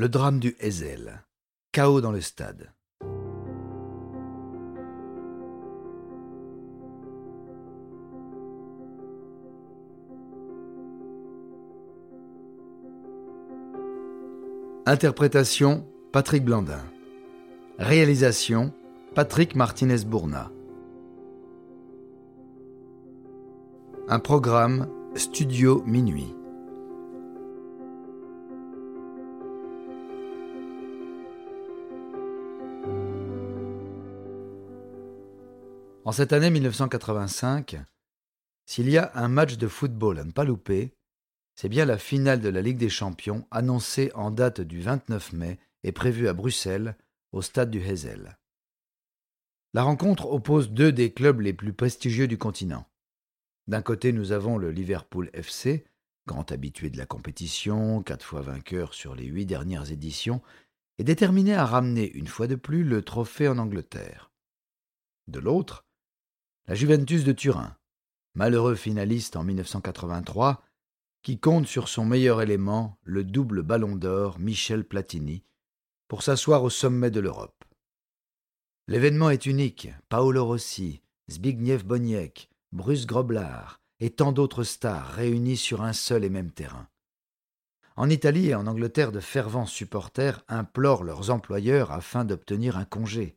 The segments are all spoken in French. Le drame du Heysel. Chaos dans le stade. Interprétation, Patrick Blandin. Réalisation, Patrick Martinez-Bourna. Un programme, Studio Minuit. En cette année 1985, s'il y a un match de football à ne pas louper, c'est bien la finale de la Ligue des Champions annoncée en date du 29 mai et prévue à Bruxelles, au stade du Heysel. La rencontre oppose deux des clubs les plus prestigieux du continent. D'un côté, nous avons le Liverpool FC, grand habitué de la compétition, 4 fois vainqueur sur les 8 dernières éditions, et déterminé à ramener une fois de plus le trophée en Angleterre. De l'autre, la Juventus de Turin, malheureux finaliste en 1983, qui compte sur son meilleur élément, le double ballon d'or Michel Platini, pour s'asseoir au sommet de l'Europe. L'événement est unique. Paolo Rossi, Zbigniew Boniek, Bruce Grobbelaar et tant d'autres stars réunis sur un seul et même terrain. En Italie et en Angleterre, de fervents supporters implorent leurs employeurs afin d'obtenir un congé.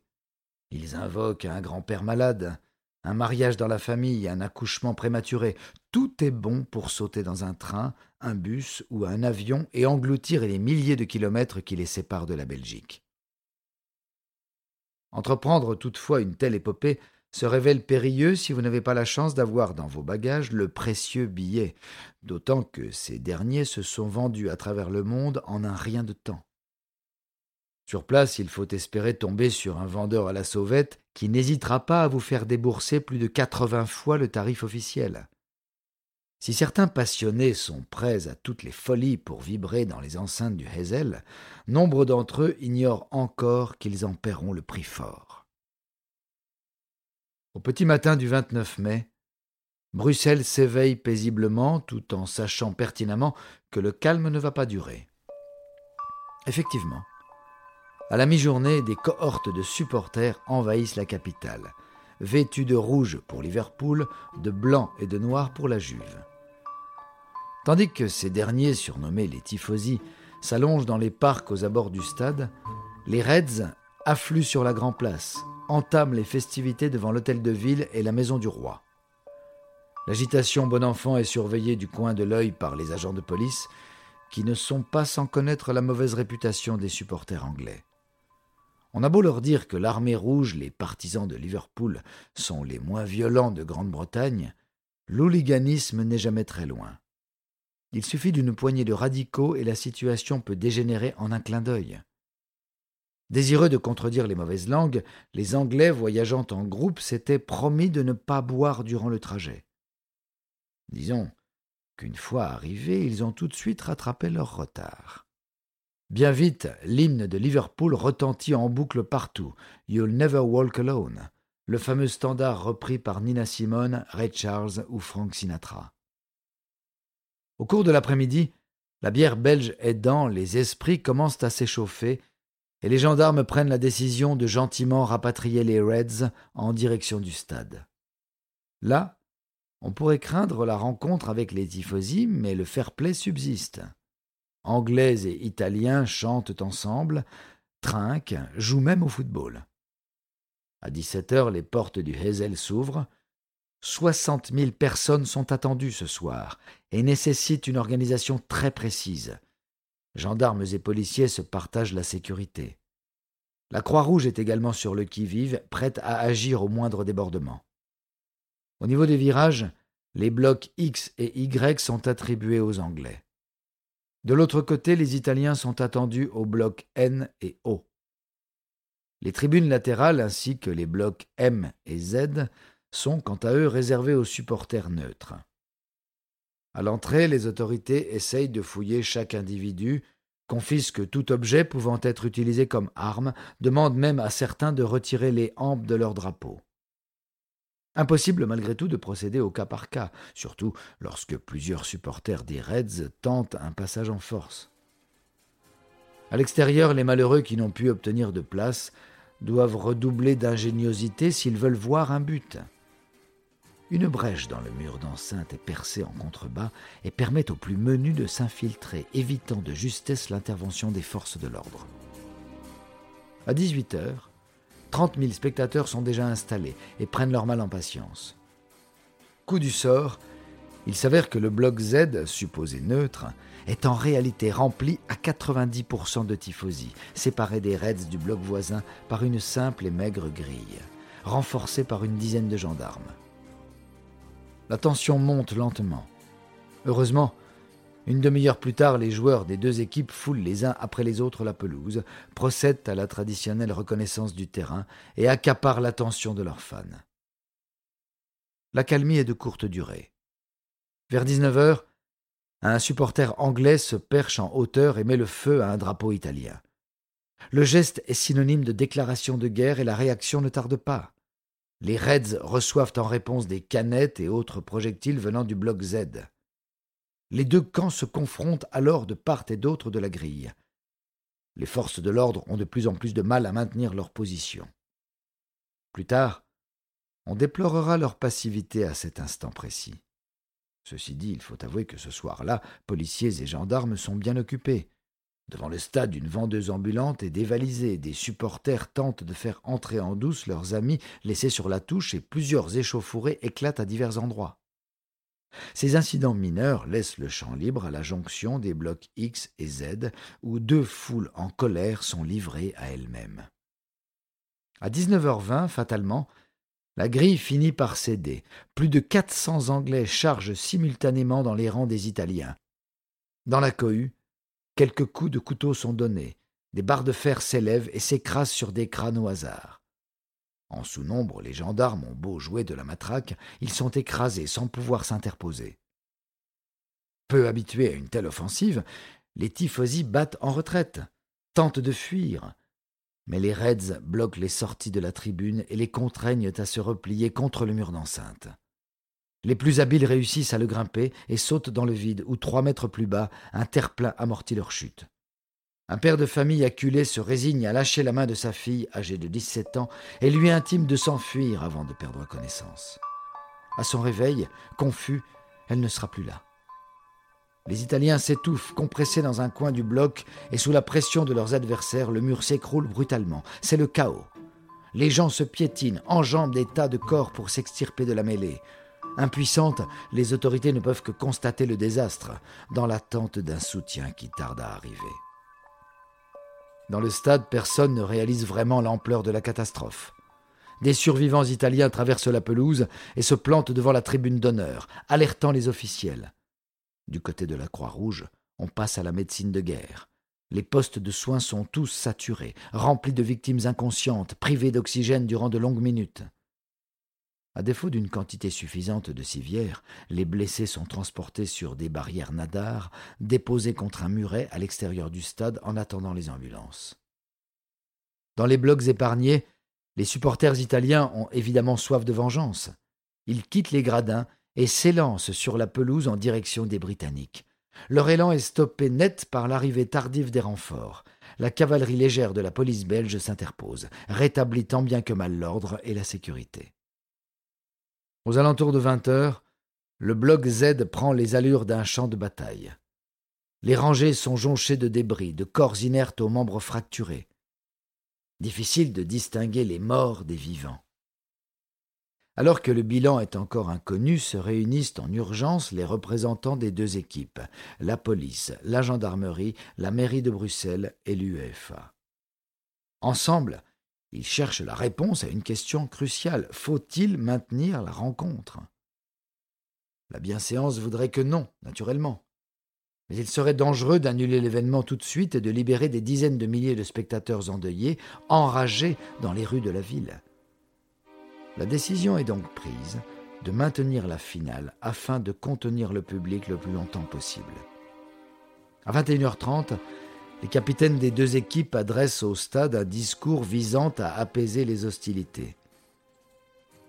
Ils invoquent un grand-père malade, un mariage dans la famille, un accouchement prématuré. Tout est bon pour sauter dans un train, un bus ou un avion et engloutir les milliers de kilomètres qui les séparent de la Belgique. Entreprendre toutefois une telle épopée se révèle périlleux si vous n'avez pas la chance d'avoir dans vos bagages le précieux billet, d'autant que ces derniers se sont vendus à travers le monde en un rien de temps. Sur place, il faut espérer tomber sur un vendeur à la sauvette qui n'hésitera pas à vous faire débourser plus de 80 fois le tarif officiel. Si certains passionnés sont prêts à toutes les folies pour vibrer dans les enceintes du Heysel, nombre d'entre eux ignorent encore qu'ils en paieront le prix fort. Au petit matin du 29 mai, Bruxelles s'éveille paisiblement tout en sachant pertinemment que le calme ne va pas durer. Effectivement, à la mi-journée, des cohortes de supporters envahissent la capitale, vêtus de rouge pour Liverpool, de blanc et de noir pour la Juve. Tandis que ces derniers, surnommés les tifosi, s'allongent dans les parcs aux abords du stade, les Reds affluent sur la Grand Place, entament les festivités devant l'hôtel de ville et la maison du roi. L'agitation bon enfant est surveillée du coin de l'œil par les agents de police, qui ne sont pas sans connaître la mauvaise réputation des supporters anglais. On a beau leur dire que l'armée rouge, les partisans de Liverpool, sont les moins violents de Grande-Bretagne, l'hooliganisme n'est jamais très loin. Il suffit d'une poignée de radicaux et la situation peut dégénérer en un clin d'œil. Désireux de contredire les mauvaises langues, les Anglais voyageant en groupe s'étaient promis de ne pas boire durant le trajet. Disons qu'une fois arrivés, ils ont tout de suite rattrapé leur retard. Bien vite, l'hymne de Liverpool retentit en boucle partout, « You'll never walk alone », le fameux standard repris par Nina Simone, Ray Charles ou Frank Sinatra. Au cours de l'après-midi, la bière belge aidant, les esprits commencent à s'échauffer et les gendarmes prennent la décision de gentiment rapatrier les Reds en direction du stade. Là, on pourrait craindre la rencontre avec les tifosi, mais le fair-play subsiste. Anglais et Italiens chantent ensemble, trinquent, jouent même au football. À 17h, les portes du Heysel s'ouvrent. 60 000 personnes sont attendues ce soir et nécessitent une organisation très précise. Gendarmes et policiers se partagent la sécurité. La Croix-Rouge est également sur le qui-vive, prête à agir au moindre débordement. Au niveau des virages, les blocs X et Y sont attribués aux Anglais. De l'autre côté, les Italiens sont attendus aux blocs N et O. Les tribunes latérales ainsi que les blocs M et Z sont quant à eux réservés aux supporters neutres. À l'entrée, les autorités essayent de fouiller chaque individu, confisquent tout objet pouvant être utilisé comme arme, demandent même à certains de retirer les hampes de leur drapeau. Impossible malgré tout de procéder au cas par cas, surtout lorsque plusieurs supporters des Reds tentent un passage en force. À l'extérieur, les malheureux qui n'ont pu obtenir de place doivent redoubler d'ingéniosité s'ils veulent voir un but. Une brèche dans le mur d'enceinte est percée en contrebas et permet aux plus menus de s'infiltrer, évitant de justesse l'intervention des forces de l'ordre. À 18h, 30 000 spectateurs sont déjà installés et prennent leur mal en patience. Coup du sort, il s'avère que le bloc Z, supposé neutre, est en réalité rempli à 90% de tifosi, séparé des Reds du bloc voisin par une simple et maigre grille, renforcée par une dizaine de gendarmes. La tension monte lentement. Heureusement, une demi-heure plus tard, les joueurs des deux équipes foulent les uns après les autres la pelouse, procèdent à la traditionnelle reconnaissance du terrain et accaparent l'attention de leurs fans. L'accalmie est de courte durée. Vers 19h, un supporter anglais se perche en hauteur et met le feu à un drapeau italien. Le geste est synonyme de déclaration de guerre et la réaction ne tarde pas. Les Reds reçoivent en réponse des canettes et autres projectiles venant du bloc Z. Les deux camps se confrontent alors de part et d'autre de la grille. Les forces de l'ordre ont de plus en plus de mal à maintenir leur position. Plus tard, on déplorera leur passivité à cet instant précis. Ceci dit, il faut avouer que ce soir-là, policiers et gendarmes sont bien occupés. Devant le stade, une vendeuse ambulante est dévalisée. Des supporters tentent de faire entrer en douce leurs amis laissés sur la touche et plusieurs échauffourées éclatent à divers endroits. Ces incidents mineurs laissent le champ libre à la jonction des blocs X et Z, où deux foules en colère sont livrées à elles-mêmes. À 19h20, fatalement, la grille finit par céder. Plus de 400 Anglais chargent simultanément dans les rangs des Italiens. Dans la cohue, quelques coups de couteau sont donnés, des barres de fer s'élèvent et s'écrasent sur des crânes au hasard. En sous-nombre, les gendarmes ont beau jouer de la matraque, ils sont écrasés sans pouvoir s'interposer. Peu habitués à une telle offensive, les tifosi battent en retraite, tentent de fuir. Mais les Reds bloquent les sorties de la tribune et les contraignent à se replier contre le mur d'enceinte. Les plus habiles réussissent à le grimper et sautent dans le vide où, 3 mètres plus bas, un terre-plein amortit leur chute. Un père de famille acculé se résigne à lâcher la main de sa fille, âgée de 17 ans, et lui intime de s'enfuir avant de perdre connaissance. À son réveil, confus, elle ne sera plus là. Les Italiens s'étouffent, compressés dans un coin du bloc, et sous la pression de leurs adversaires, le mur s'écroule brutalement. C'est le chaos. Les gens se piétinent, enjambent des tas de corps pour s'extirper de la mêlée. Impuissantes, les autorités ne peuvent que constater le désastre, dans l'attente d'un soutien qui tarde à arriver. Dans le stade, personne ne réalise vraiment l'ampleur de la catastrophe. Des survivants italiens traversent la pelouse et se plantent devant la tribune d'honneur, alertant les officiels. Du côté de la Croix-Rouge, on passe à la médecine de guerre. Les postes de soins sont tous saturés, remplis de victimes inconscientes, privées d'oxygène durant de longues minutes. À défaut d'une quantité suffisante de civières, les blessés sont transportés sur des barrières nadars, déposés contre un muret à l'extérieur du stade en attendant les ambulances. Dans les blocs épargnés, les supporters italiens ont évidemment soif de vengeance. Ils quittent les gradins et s'élancent sur la pelouse en direction des Britanniques. Leur élan est stoppé net par l'arrivée tardive des renforts. La cavalerie légère de la police belge s'interpose, rétablit tant bien que mal l'ordre et la sécurité. Aux alentours de 20h, le bloc Z prend les allures d'un champ de bataille. Les rangées sont jonchées de débris, de corps inertes aux membres fracturés. Difficile de distinguer les morts des vivants. Alors que le bilan est encore inconnu, se réunissent en urgence les représentants des deux équipes, la police, la gendarmerie, la mairie de Bruxelles et l'UEFA. Ensemble, ils cherchent la réponse à une question cruciale. Faut-il maintenir la rencontre ? La bienséance voudrait que non, naturellement. Mais il serait dangereux d'annuler l'événement tout de suite et de libérer des dizaines de milliers de spectateurs endeuillés, enragés dans les rues de la ville. La décision est donc prise de maintenir la finale afin de contenir le public le plus longtemps possible. À 21h30, les capitaines des deux équipes adressent au stade un discours visant à apaiser les hostilités.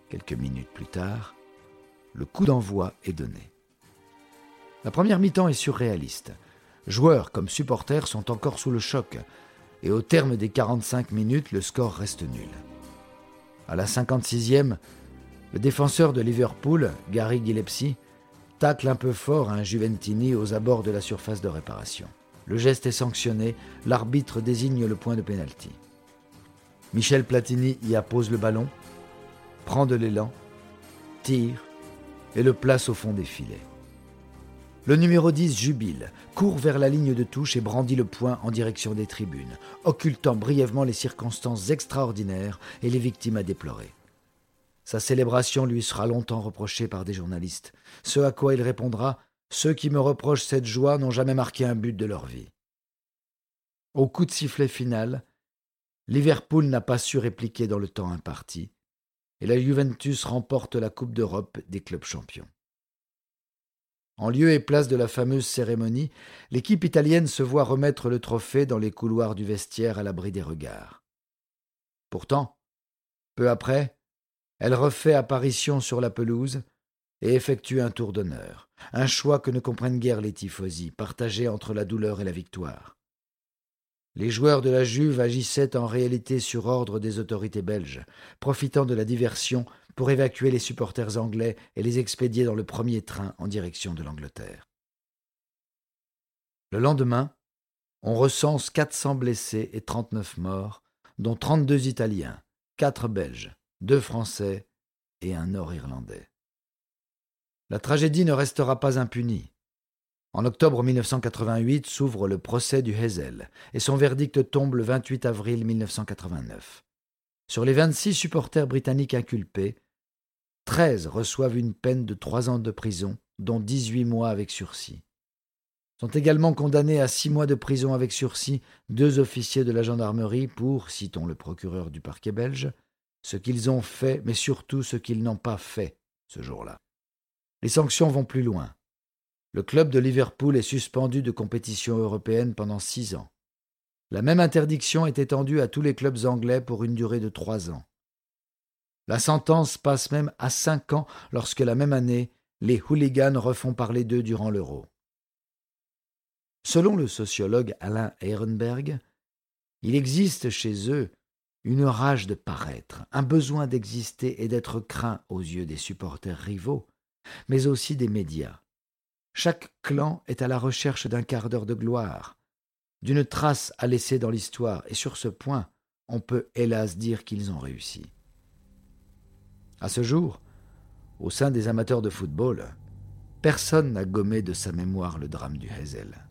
Quelques minutes plus tard, le coup d'envoi est donné. La première mi-temps est surréaliste. Joueurs comme supporters sont encore sous le choc et au terme des 45 minutes, le score reste nul. À la 56e, le défenseur de Liverpool, Gary Gillespie, tacle un peu fort un Juventini aux abords de la surface de réparation. Le geste est sanctionné, l'arbitre désigne le point de pénalty. Michel Platini y appose le ballon, prend de l'élan, tire et le place au fond des filets. Le numéro 10 jubile, court vers la ligne de touche et brandit le poing en direction des tribunes, occultant brièvement les circonstances extraordinaires et les victimes à déplorer. Sa célébration lui sera longtemps reprochée par des journalistes, ce à quoi il répondra « Ceux qui me reprochent cette joie n'ont jamais marqué un but de leur vie ». Au coup de sifflet final, Liverpool n'a pas su répliquer dans le temps imparti et la Juventus remporte la Coupe d'Europe des clubs champions. En lieu et place de la fameuse cérémonie, l'équipe italienne se voit remettre le trophée dans les couloirs du vestiaire à l'abri des regards. Pourtant, peu après, elle refait apparition sur la pelouse et effectue un tour d'honneur, un choix que ne comprennent guère les tifosi, partagés entre la douleur et la victoire. Les joueurs de la Juve agissaient en réalité sur ordre des autorités belges, profitant de la diversion pour évacuer les supporters anglais et les expédier dans le premier train en direction de l'Angleterre. Le lendemain, on recense 400 blessés et 39 morts, dont 32 Italiens, 4 Belges, 2 Français et un Nord-Irlandais. La tragédie ne restera pas impunie. En octobre 1988 s'ouvre le procès du Heysel et son verdict tombe le 28 avril 1989. Sur les 26 supporters britanniques inculpés, 13 reçoivent une peine de 3 ans de prison, dont 18 mois avec sursis. Sont également condamnés à 6 mois de prison avec sursis 2 officiers de la gendarmerie pour, citons le procureur du parquet belge, ce qu'ils ont fait, mais surtout ce qu'ils n'ont pas fait ce jour-là. Les sanctions vont plus loin. Le club de Liverpool est suspendu de compétition européenne pendant 6 ans. La même interdiction est étendue à tous les clubs anglais pour une durée de 3 ans. La sentence passe même à 5 ans lorsque la même année, les hooligans refont parler d'eux durant l'Euro. Selon le sociologue Alain Ehrenberg, il existe chez eux une rage de paraître, un besoin d'exister et d'être craint aux yeux des supporters rivaux, mais aussi des médias. Chaque clan est à la recherche d'un quart d'heure de gloire, d'une trace à laisser dans l'histoire, et sur ce point, on peut hélas dire qu'ils ont réussi. À ce jour, au sein des amateurs de football, personne n'a gommé de sa mémoire le drame du Heysel.